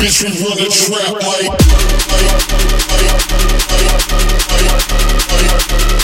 bitch, we run a trap like.